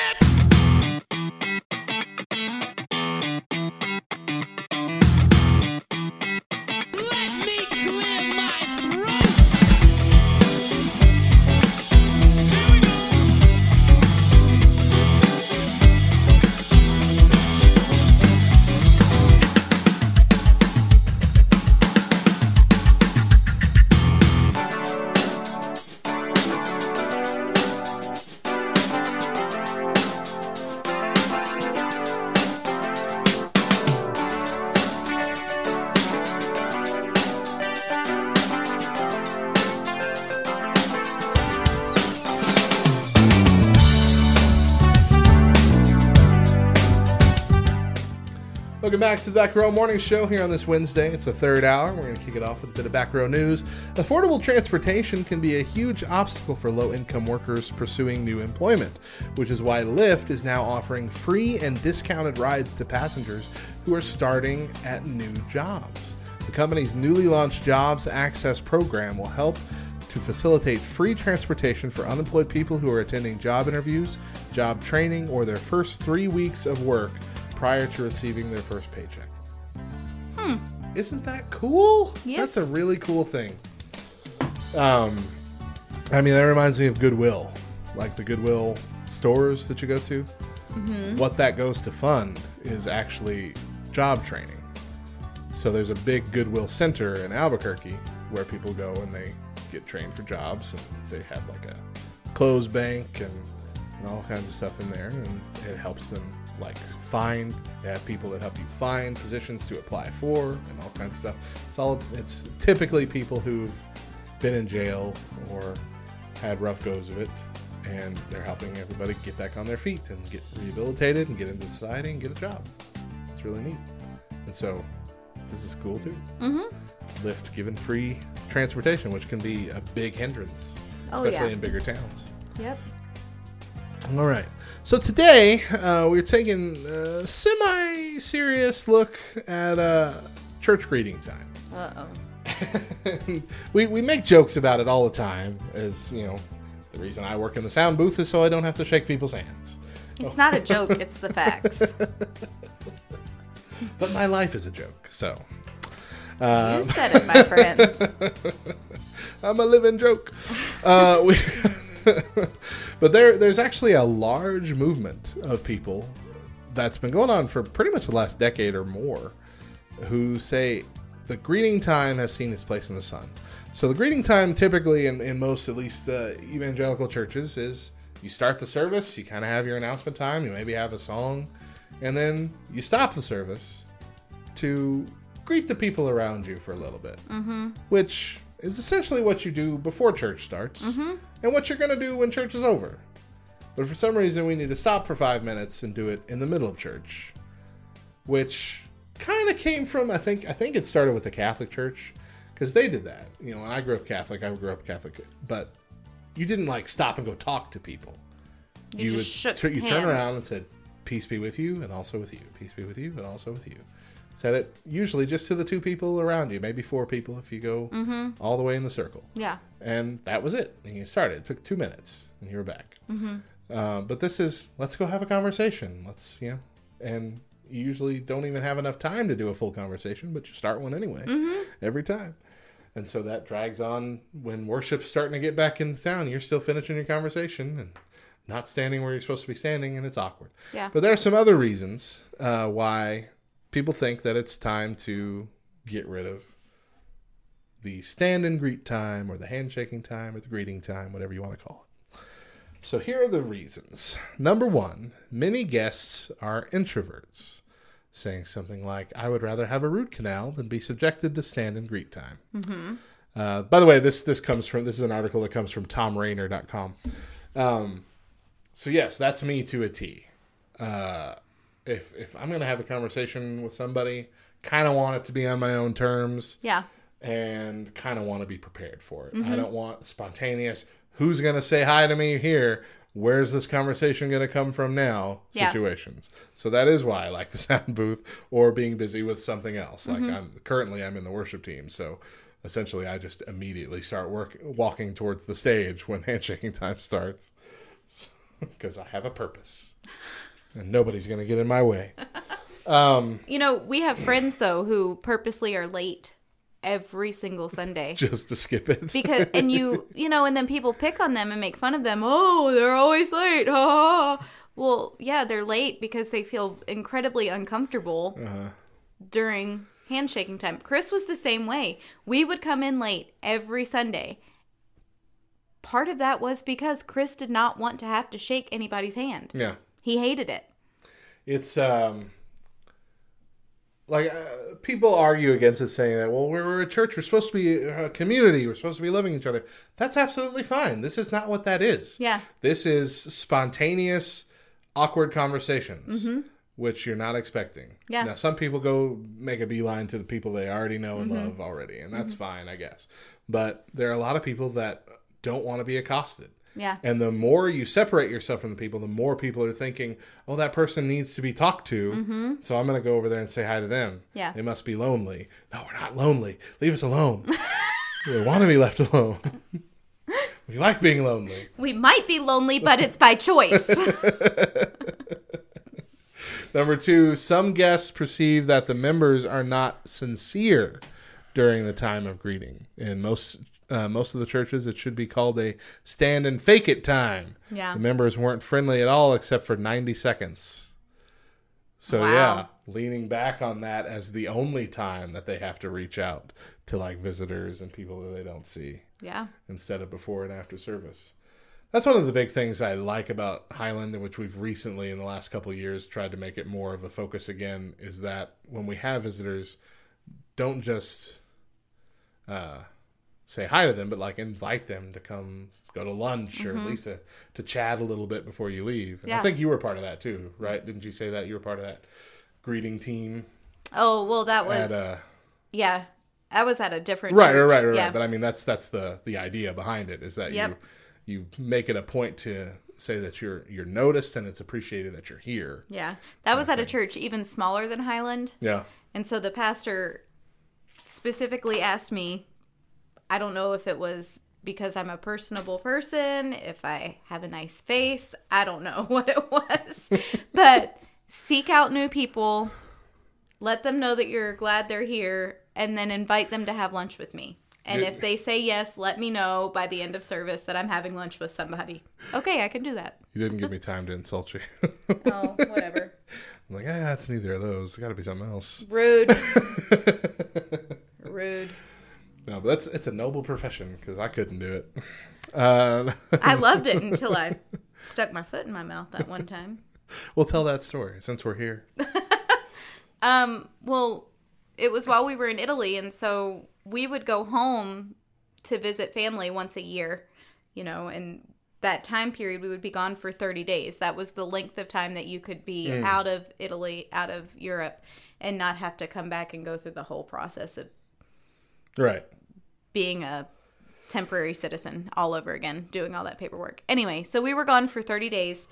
Welcome back to the Back Row Morning Show here on this Wednesday. It's the third hour. We're going to kick it off with a bit of Back Row news. Affordable transportation can be a huge obstacle for low-income workers pursuing new employment, which is why Lyft is now offering free and discounted rides to passengers who are starting at new jobs. The company's newly launched Jobs Access program will help to facilitate free transportation for unemployed people who are attending job interviews, job training, or their first 3 weeks of work prior to receiving their first paycheck. Isn't that cool? Yes. That's a really cool thing. I mean, that reminds me of Goodwill. Like the Goodwill stores that you go to. Mm-hmm. What that goes to fund is actually job training. So there's a big Goodwill center in Albuquerque where people go and they get trained for jobs. And they have like a clothes bank and all kinds of stuff in there. And it helps them they have people that help you find positions to apply for and all kinds of stuff. It's typically people who've been in jail or had rough goes of it, and they're helping everybody get back on their feet and get rehabilitated and get into society and get a job. It's really neat. And so this is cool too. Mm-hmm. Lyft giving free transportation, which can be a big hindrance, especially in bigger towns. Yep. All right. So today, we're taking a semi-serious look at church greeting time. Uh-oh. we make jokes about it all the time. As you know, the reason I work in the sound booth is so I don't have to shake people's hands. It's not a joke. It's the facts. But my life is a joke, so. You said it, my friend. I'm a living joke. But there's actually a large movement of people that's been going on for pretty much the last decade or more who say the greeting time has seen its place in the sun. So the greeting time typically in most, at least evangelical churches, is you start the service, you kind of have your announcement time, you maybe have a song, and then you stop the service to greet the people around you for a little bit, mm-hmm. which is essentially what you do before church starts mm-hmm. and what you're going to do when church is over. But for some reason, we need to stop for 5 minutes and do it in the middle of church, which kind of came from, I think it started with the Catholic Church, because they did that. You know, when I grew up Catholic, but you didn't like stop and go talk to people. You just shook hands. You turn around and said, "Peace be with you, and also with you. Peace be with you, and also with you." Said it usually just to the two people around you, maybe four people if you go mm-hmm. all the way in the circle. Yeah. And that was it. And you started. It took 2 minutes, and you were back. Mm-hmm. But this is, let's go have a conversation. Let's, you know, and you usually don't even have enough time to do a full conversation, but you start one anyway, mm-hmm. every time. And so that drags on when worship's starting to get back into town. You're still finishing your conversation and not standing where you're supposed to be standing, and it's awkward. Yeah. But there are some other reasons why people think that it's time to get rid of the stand and greet time or the handshaking time or the greeting time, whatever you want to call it. So here are the reasons. Number one, many guests are introverts, saying something like, "I would rather have a root canal than be subjected to stand and greet time." Mm-hmm. By the way, this is an article that comes from TomRainer.com. So yes, that's me to a T. If I'm going to have a conversation with somebody, kind of want it to be on my own terms. Yeah. And kind of want to be prepared for it. Mm-hmm. I don't want spontaneous, who's going to say hi to me here? Where's this conversation going to come from now? Yeah. Situations. So that is why I like the sound booth or being busy with something else. Mm-hmm. Like I'm currently in the worship team. So essentially I just immediately start walking towards the stage when handshaking time starts because I have a purpose. And nobody's going to get in my way. You know, we have friends, though, who purposely are late every single Sunday. Just to skip it. Because, and you know, and then people pick on them and make fun of them. Oh, they're always late. Oh. Well, yeah, they're late because they feel incredibly uncomfortable during handshaking time. Chris was the same way. We would come in late every Sunday. Part of that was because Chris did not want to have to shake anybody's hand. Yeah. He hated it. It's people argue against it, saying that, well, we're a church. We're supposed to be a community. We're supposed to be loving each other. That's absolutely fine. This is not what that is. Yeah. This is spontaneous, awkward conversations, mm-hmm. which you're not expecting. Yeah. Now, some people go make a beeline to the people they already know and mm-hmm. love already, and that's mm-hmm. fine, I guess. But there are a lot of people that don't want to be accosted. Yeah. And the more you separate yourself from the people, the more people are thinking, oh, that person needs to be talked to. Mm-hmm. So I'm going to go over there and say hi to them. Yeah. They must be lonely. No, we're not lonely. Leave us alone. We want to be left alone. We like being lonely. We might be lonely, but it's by choice. Number two, some guests perceive that the members are not sincere during the time of greeting. And most of the churches, it should be called a stand and fake it time. Yeah. The members weren't friendly at all except for 90 seconds. So, wow. Yeah, leaning back on that as the only time that they have to reach out to, like, visitors and people that they don't see. Yeah. Instead of before and after service. That's one of the big things I like about Highland, which we've recently, in the last couple of years, tried to make it more of a focus again, is that when we have visitors, don't just... say hi to them, but like invite them to come go to lunch mm-hmm. or at least to chat a little bit before you leave. And yeah. I think you were part of that too, right? Didn't you say that you were part of that greeting team? Oh, well, that was, yeah, I was at a different. Right. Yeah. But I mean, that's the idea behind it is that yep. you make it a point to say that you're noticed and it's appreciated that you're here. Yeah. That was at a church even smaller than Highland. Yeah. And so the pastor specifically asked me, I don't know if it was because I'm a personable person, if I have a nice face. I don't know what it was. But seek out new people, let them know that you're glad they're here, and then invite them to have lunch with me. And if they say yes, let me know by the end of service that I'm having lunch with somebody. Okay, I can do that. You didn't give me time to insult you. Oh, whatever. I'm like, it's neither of those. It's got to be something else. Rude. Rude. No, but it's a noble profession because I couldn't do it. I loved it until I stuck my foot in my mouth that one time. Well, tell that story since we're here. Well, it was while we were in Italy, and so we would go home to visit family once a year, you know, and that time period we would be gone for 30 days. That was the length of time that you could be out of Italy, out of Europe, and not have to come back and go through the whole process of being a temporary citizen all over again, doing all that paperwork. Anyway, so we were gone for 30 days,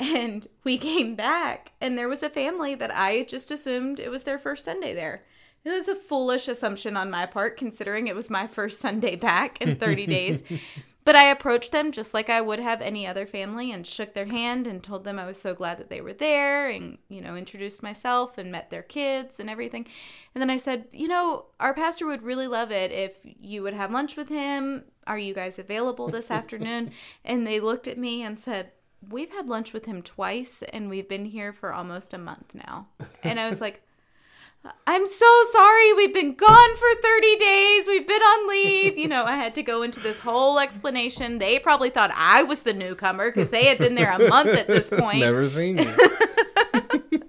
and we came back, and there was a family that I just assumed it was their first Sunday there. It was a foolish assumption on my part, considering it was my first Sunday back in 30 days. But I approached them just like I would have any other family and shook their hand and told them I was so glad that they were there and, you know, introduced myself and met their kids and everything. And then I said, you know, our pastor would really love it if you would have lunch with him. Are you guys available this afternoon? And they looked at me and said, we've had lunch with him twice and we've been here for almost a month now. And I was like, I'm so sorry. We've been gone for 30 days. We've been on leave. You know, I had to go into this whole explanation. They probably thought I was the newcomer because they had been there a month at this point. Never seen you.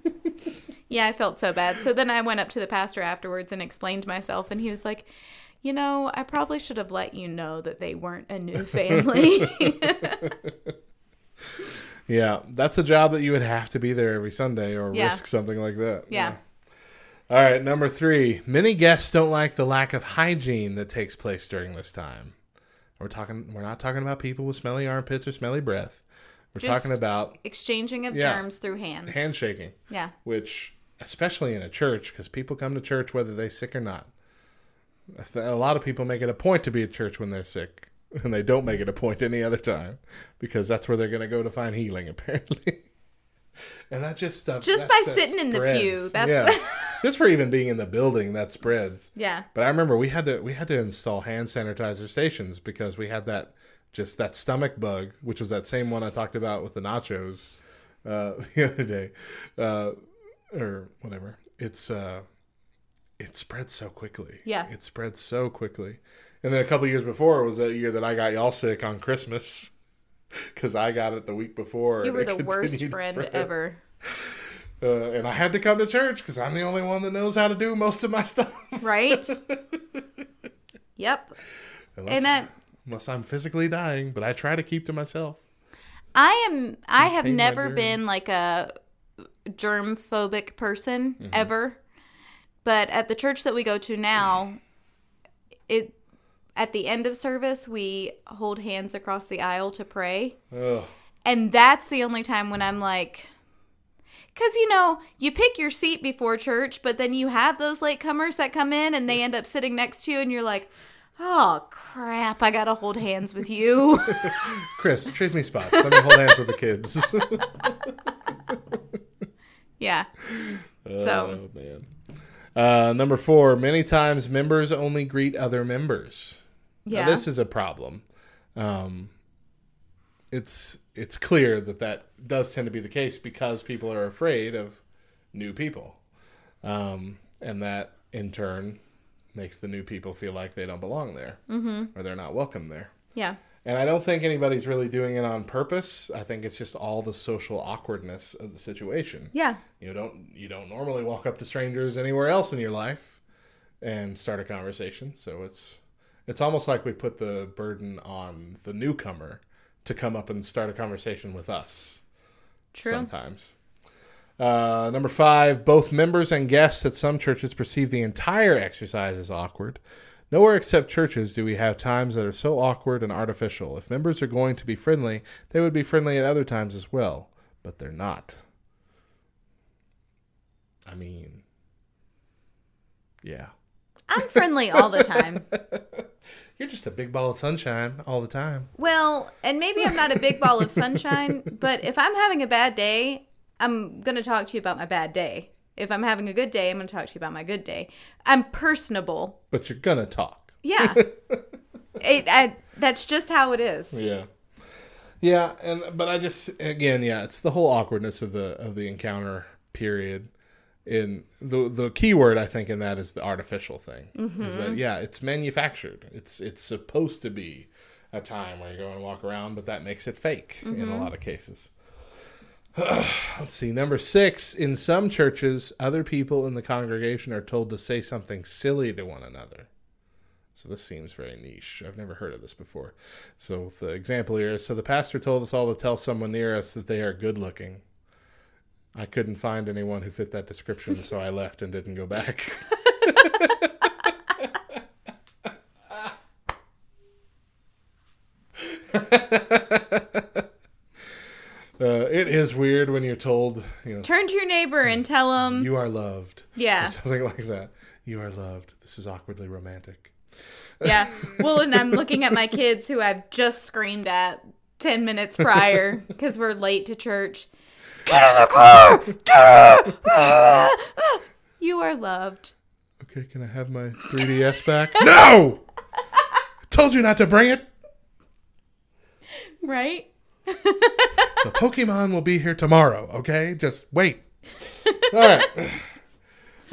Yeah, I felt so bad. So then I went up to the pastor afterwards and explained myself. And he was like, you know, I probably should have let you know that they weren't a new family. Yeah, that's a job that you would have to be there every Sunday or risk something like that. Yeah. All right, number 3. Many guests don't like the lack of hygiene that takes place during this time. We're not talking about people with smelly armpits or smelly breath. We're just talking about exchanging of germs through hands. Handshaking. Yeah. Which, especially in a church, because people come to church whether they're sick or not. A lot of people make it a point to be at church when they're sick, and they don't make it a point any other time, because that's where they're going to go to find healing, apparently. And that just stuff. Just by sitting in the pew. That's just for even being in the building, that spreads. Yeah. But I remember we had to install hand sanitizer stations because we had that stomach bug, which was that same one I talked about with the nachos the other day, or whatever. It spread so quickly. Yeah. It spread so quickly. And then a couple years before was that year that I got y'all sick on Christmas. Because I got it the week before. You were the worst friend ever. And I had to come to church because I'm the only one that knows how to do most of my stuff. Right? Yep. Unless I'm physically dying, but I try to keep to myself. I have never been like a germ-phobic person ever. But at the church that we go to now, at the end of service, we hold hands across the aisle to pray. Ugh. And that's the only time when I'm like, because, you know, you pick your seat before church, but then you have those latecomers that come in and they end up sitting next to you and you're like, oh, crap, I got to hold hands with you. Chris, treat me spots. Let me hold hands with the kids. Yeah. Oh, man. Number 4, many times members only greet other members. Yeah. Now, this is a problem. It's clear that does tend to be the case because people are afraid of new people. And that, in turn, makes the new people feel like they don't belong there or they're not welcome there. Yeah. And I don't think anybody's really doing it on purpose. I think it's just all the social awkwardness of the situation. Yeah. You don't normally walk up to strangers anywhere else in your life and start a conversation. So it's almost like we put the burden on the newcomer to come up and start a conversation with us. True. Sometimes. Number 5, both members and guests at some churches perceive the entire exercise as awkward. Nowhere except churches do we have times that are so awkward and artificial. If members are going to be friendly, they would be friendly at other times as well. But they're not. I mean, yeah. I'm friendly all the time. You're just a big ball of sunshine all the time. Well, and maybe I'm not a big ball of sunshine, but if I'm having a bad day, I'm going to talk to you about my bad day. If I'm having a good day, I'm going to talk to you about my good day. I'm personable. But you're going to talk. Yeah. That's just how it is. Yeah. Yeah, but I just, again, it's the whole awkwardness of the encounter period. And the key word, I think, in that is the artificial thing. Mm-hmm. Is that, yeah, it's manufactured. It's supposed to be a time where you go and walk around, but that makes it fake mm-hmm. in a lot of cases. Let's see. Number 6, in some churches, other people in the congregation are told to say something silly to one another. So this seems very niche. I've never heard of this before. So the example here is, so the pastor told us all to tell someone near us that they are good looking. I couldn't find anyone who fit that description, so I left and didn't go back. It is weird when you're told, you know, turn to your neighbor and tell them you are loved. Yeah. Or something like that. You are loved. This is awkwardly romantic. Yeah. Well, and I'm looking at my kids who I've just screamed at 10 minutes prior because we're late to church. Get in the car! You are loved. Okay, can I have my 3DS back? No! I told you not to bring it. Right? The Pokemon will be here tomorrow, okay? Just wait. All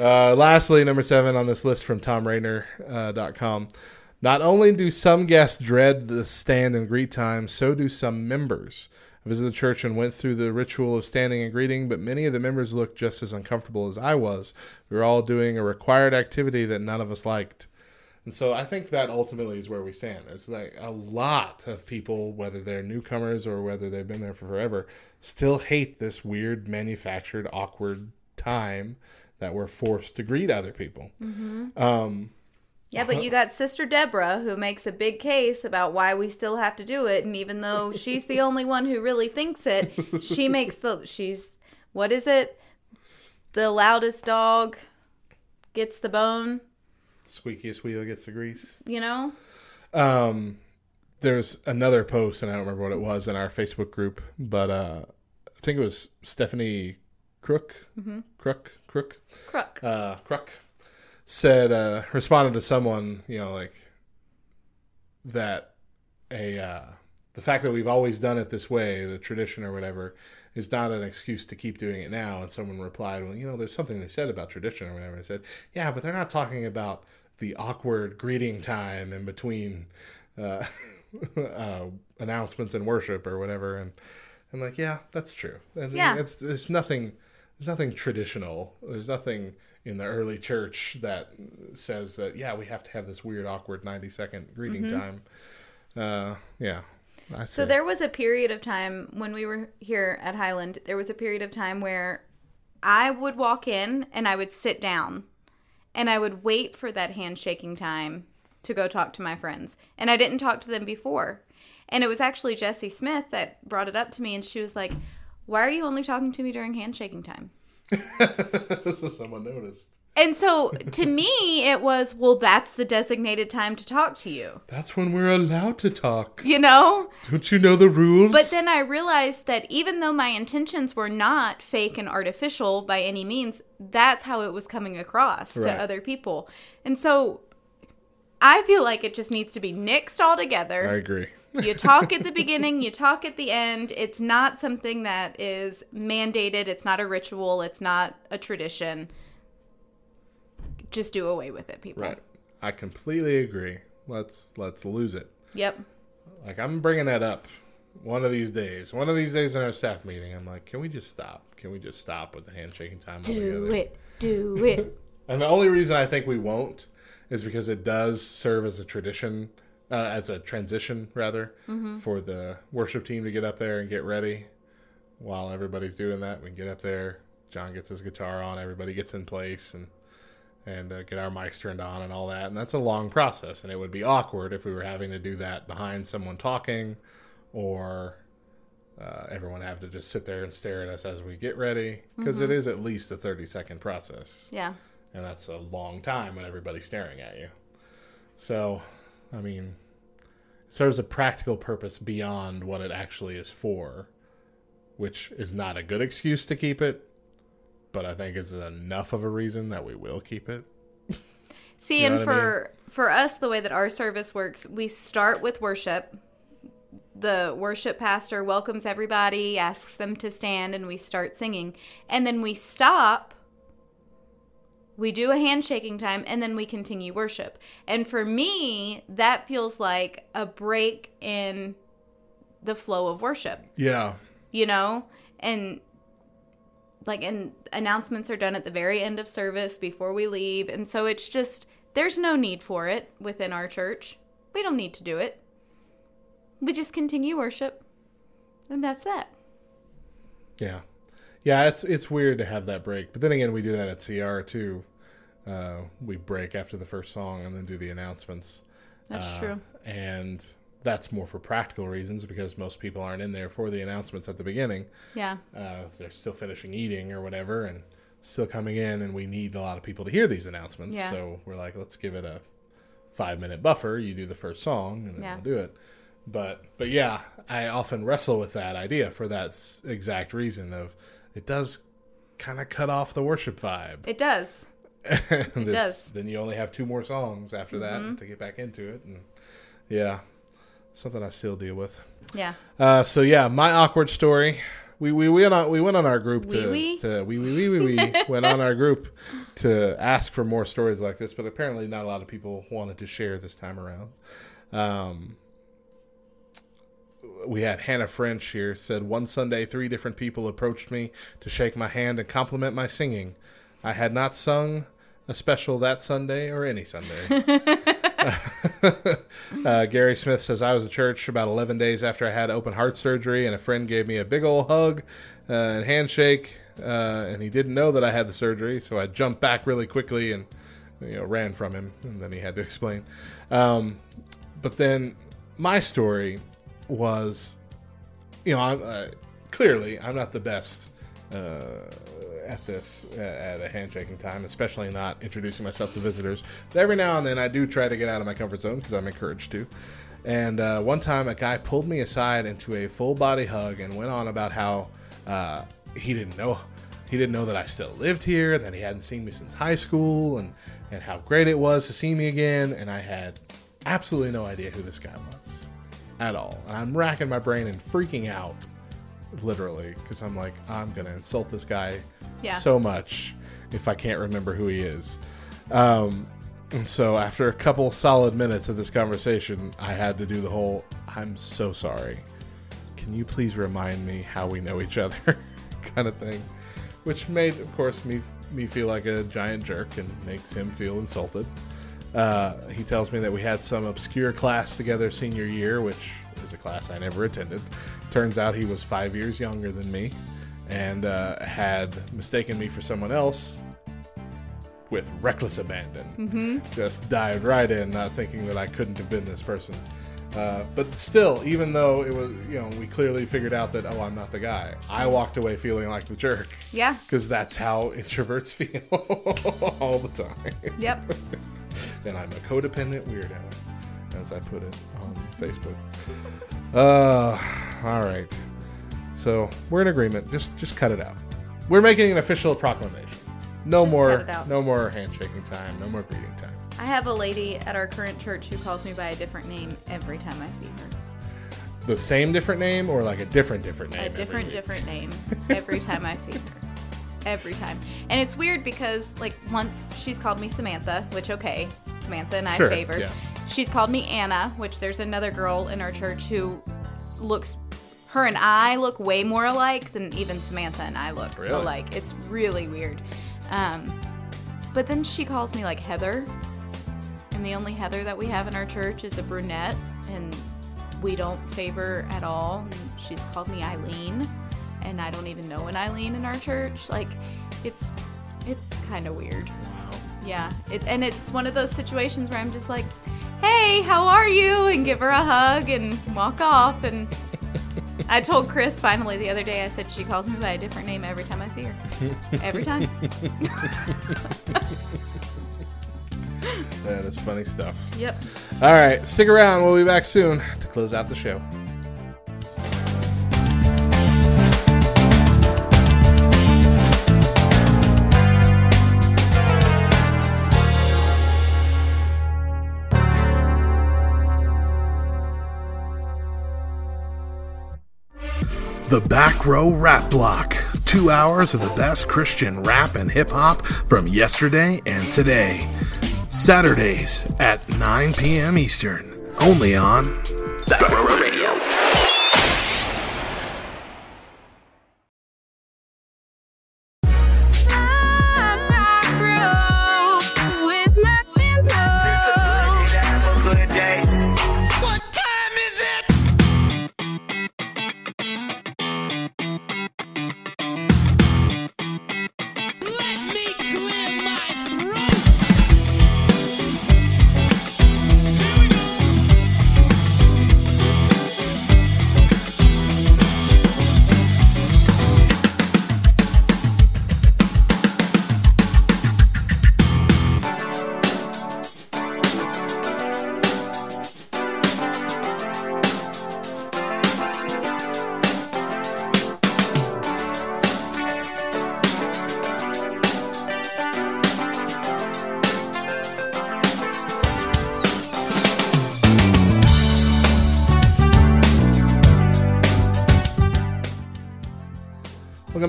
right. Lastly, number 7 on this list from TomRainer.com. Not only do some guests dread the stand and greet time, so do some members. I visited the church and went through the ritual of standing and greeting, but many of the members looked just as uncomfortable as I was. We were all doing a required activity that none of us liked. And so I think that ultimately is where we stand. It's like a lot of people, whether they're newcomers or whether they've been there for forever, still hate this weird, manufactured, awkward time that we're forced to greet other people. Mm-hmm. Yeah, but you got Sister Deborah, who makes a big case about why we still have to do it, and even though she's the only one who really thinks it, she makes the... She's... What is it? The loudest dog gets the bone. Squeakiest wheel gets the grease. You know? There's another post, and I don't remember what it was, in our Facebook group, but I think it was Stephanie Crook? Mm-hmm. Crook. Said, responded to someone, you know, like that the fact that we've always done it this way, the tradition or whatever, is not an excuse to keep doing it now. And someone replied, well, you know, there's something they said about tradition or whatever. I said, yeah, but they're not talking about the awkward greeting time in between announcements and worship or whatever. And I'm like, yeah, that's true. Yeah. There's nothing traditional. There's nothing in the early church that says that, yeah, we have to have this weird, awkward 90-second greeting mm-hmm. time. Yeah. So there was a period of time when we were here at Highland, there was a period of time where I would walk in and I would sit down and I would wait for that handshaking time to go talk to my friends. And I didn't talk to them before. And it was actually Jessie Smith that brought it up to me, and she was like, why are you only talking to me during handshaking time? So someone noticed. And so to me, it was, well, that's the designated time to talk to you. That's when we're allowed to talk. You know? Don't you know the rules? But then I realized that even though my intentions were not fake and artificial by any means, that's how it was coming across right. to other people. And so I feel like it just needs to be nixed altogether. I agree. You talk at the beginning, you talk at the end. It's not something that is mandated. It's not a ritual. It's not a tradition. Just do away with it, people. Right. I completely agree. Let's lose it. Yep. Like, I'm bringing that up one of these days. One of these days in our staff meeting, I'm like, can we just stop? Can we just stop with the handshaking time? Do it. And the only reason I think we won't is because it does serve as a tradition. As a transition, rather, mm-hmm. for the worship team to get up there and get ready. While everybody's doing that, we can get up there. John gets his guitar on. Everybody gets in place and get our mics turned on and all that. And that's a long process, and it would be awkward if we were having to do that behind someone talking or everyone have to just sit there and stare at us as we get ready, because mm-hmm. it is at least a 30-second process. Yeah. And that's a long time when everybody's staring at you. So... I mean, it serves a practical purpose beyond what it actually is for, which is not a good excuse to keep it, but I think it's enough of a reason that we will keep it. See, you know, and for us, the way that our service works, we start with worship. the worship pastor welcomes everybody, asks them to stand, and we start singing. And then we stop. We do a handshaking time, and then we continue worship. And for me, that feels like a break in the flow of worship. Yeah. You know? And like, and announcements are done at the very end of service before we leave. And so it's just, there's no need for it within our church. We don't need to do it. We just continue worship. And that's that. Yeah. Yeah, it's weird to have that break. But then again, we do that at CR, too. We break after the first song and then do the announcements. That's true. And that's more for practical reasons because most people aren't in there for the announcements at the beginning. Yeah. They're still finishing eating or whatever and still coming in, and we need a lot of people to hear these announcements. Yeah. So we're like, let's give it a 5-minute buffer. You do the first song, and then we'll do it. But yeah, I often wrestle with that idea for that exact reason of... It does kind of cut off the worship vibe. It does. It does. Then you only have 2 more songs after that to get back into it. And yeah, something I still deal with. Yeah. So yeah, my awkward story. We went on our group to ask for more stories like this, but apparently not a lot of people wanted to share this time around. We had Hannah French here, said, one Sunday, 3 different people approached me to shake my hand and compliment my singing. I had not sung a special that Sunday or any Sunday. Gary Smith says, I was at church about 11 days after I had open heart surgery, and a friend gave me a big old hug and handshake, and he didn't know that I had the surgery, so I jumped back really quickly and ran from him, and then he had to explain. But then my story... was, clearly I'm not the best at this, at a handshaking time, especially not introducing myself to visitors. But every now and then I do try to get out of my comfort zone because I'm encouraged to. And one time a guy pulled me aside into a full body hug and went on about how he didn't know that I still lived here, and that he hadn't seen me since high school, and how great it was to see me again. And I had absolutely no idea who this guy was. At all. And I'm racking my brain and freaking out, literally, because I'm like, I'm going to insult this guy so much if I can't remember who he is. And so after a couple solid minutes of this conversation, I had to do the whole, I'm so sorry. Can you please remind me how we know each other kind of thing? Which made, of course, me feel like a giant jerk and makes him feel insulted. He tells me that we had some obscure class together senior year, which is a class I never attended. Turns out he was 5 years younger than me and had mistaken me for someone else with reckless abandon. Just dived right in, not thinking that I couldn't have been this person. But still, even though it was, we clearly figured out that, I'm not the guy. I walked away feeling like the jerk. Yeah. Because that's how introverts feel all the time. Yep. And I'm a codependent weirdo, as I put it on Facebook. All right. So we're in agreement. Just cut it out. We're making an official proclamation. No more handshaking time. No more greeting time. I have a lady at our current church who calls me by a different name every time I see her. The same different name, or like a different name? A different name every time I see her. Every time. And it's weird because, once she's called me Samantha, which, okay, Samantha and I favored. Yeah. She's called me Anna, which there's another girl in our church who looks, her and I look way more alike than even Samantha and I look alike. It's really weird. But then she calls me, Heather. And the only Heather that we have in our church is a brunette, and we don't favor at all. And she's called me Eileen. And I don't even know an Eileen in our church. It's kind of weird. Wow. Yeah. And it's one of those situations where I'm just like, hey, how are you? And give her a hug and walk off. And I told Chris finally the other day, I said, she calls me by a different name every time I see her. Every time. That is funny stuff. Yep. All right. Stick around. We'll be back soon to close out the show. The Back Row Rap Block. 2 hours of the best Christian rap and hip-hop from yesterday and today. Saturdays at 9 p.m. Eastern. Only on Back Row Radio.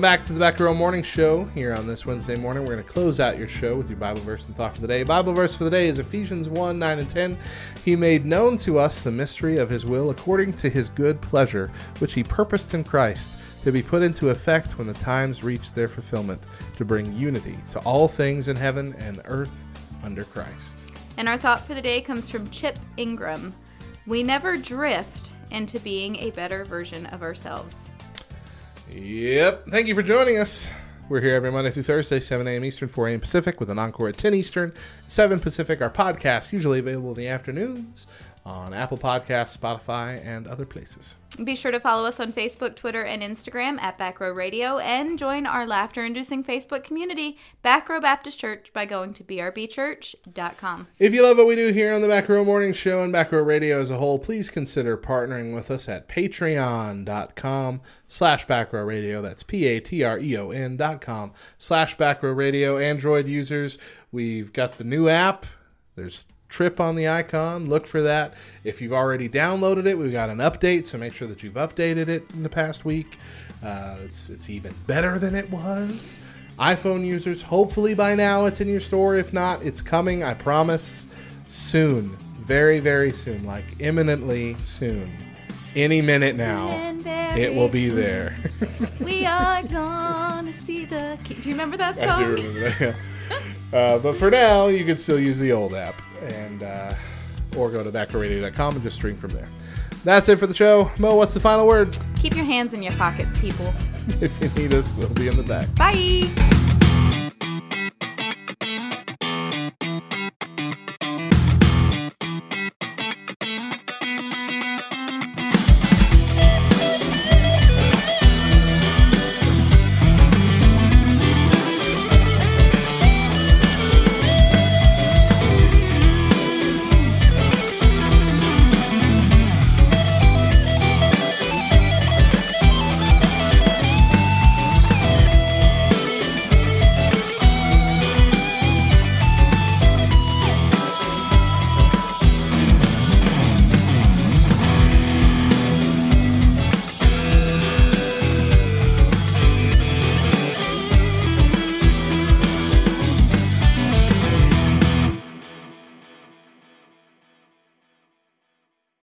Back to the Back Row Morning Show here on this Wednesday morning. We're going to close out your show with your Bible verse and thought for the day. Bible verse for the day is Ephesians 1, 9, and 10. He made known to us the mystery of his will according to his good pleasure, which he purposed in Christ to be put into effect when the times reached their fulfillment, to bring unity to all things in heaven and earth under Christ. And our thought for the day comes from Chip Ingram. We never drift into being a better version of ourselves. Yep. Thank you for joining us. We're here every Monday through Thursday, 7 a.m. Eastern, 4 a.m. Pacific, with an encore at 10 Eastern, 7 Pacific. Our podcast usually available in the afternoons on Apple Podcasts, Spotify, and other places. Be sure to follow us on Facebook, Twitter, and Instagram at Back Row Radio, and join our laughter-inducing Facebook community, Back Row Baptist Church, by going to brbchurch.com. If you love what we do here on the Back Row Morning Show and Back Row Radio as a whole, please consider partnering with us at patreon.com/Back Row Radio. That's patreon.com/Back Row Radio. Android users, we've got the new app. There's Trip on the icon. Look for that. If you've already downloaded it, we've got an update, so make sure that you've updated it in the past week. It's even better than it was. iPhone users, hopefully by now it's in your store. If not, it's coming, I promise, soon. Very, very soon. Like, imminently soon. Any minute now, it will be there. We are gonna see the... Do you remember that song? I do remember that, yeah. But for now, you can still use the old app, and or go to backrowradio.com and just stream from there. That's it for the show. Mo, what's the final word? Keep your hands in your pockets, people. If you need us, we'll be in the back. Bye.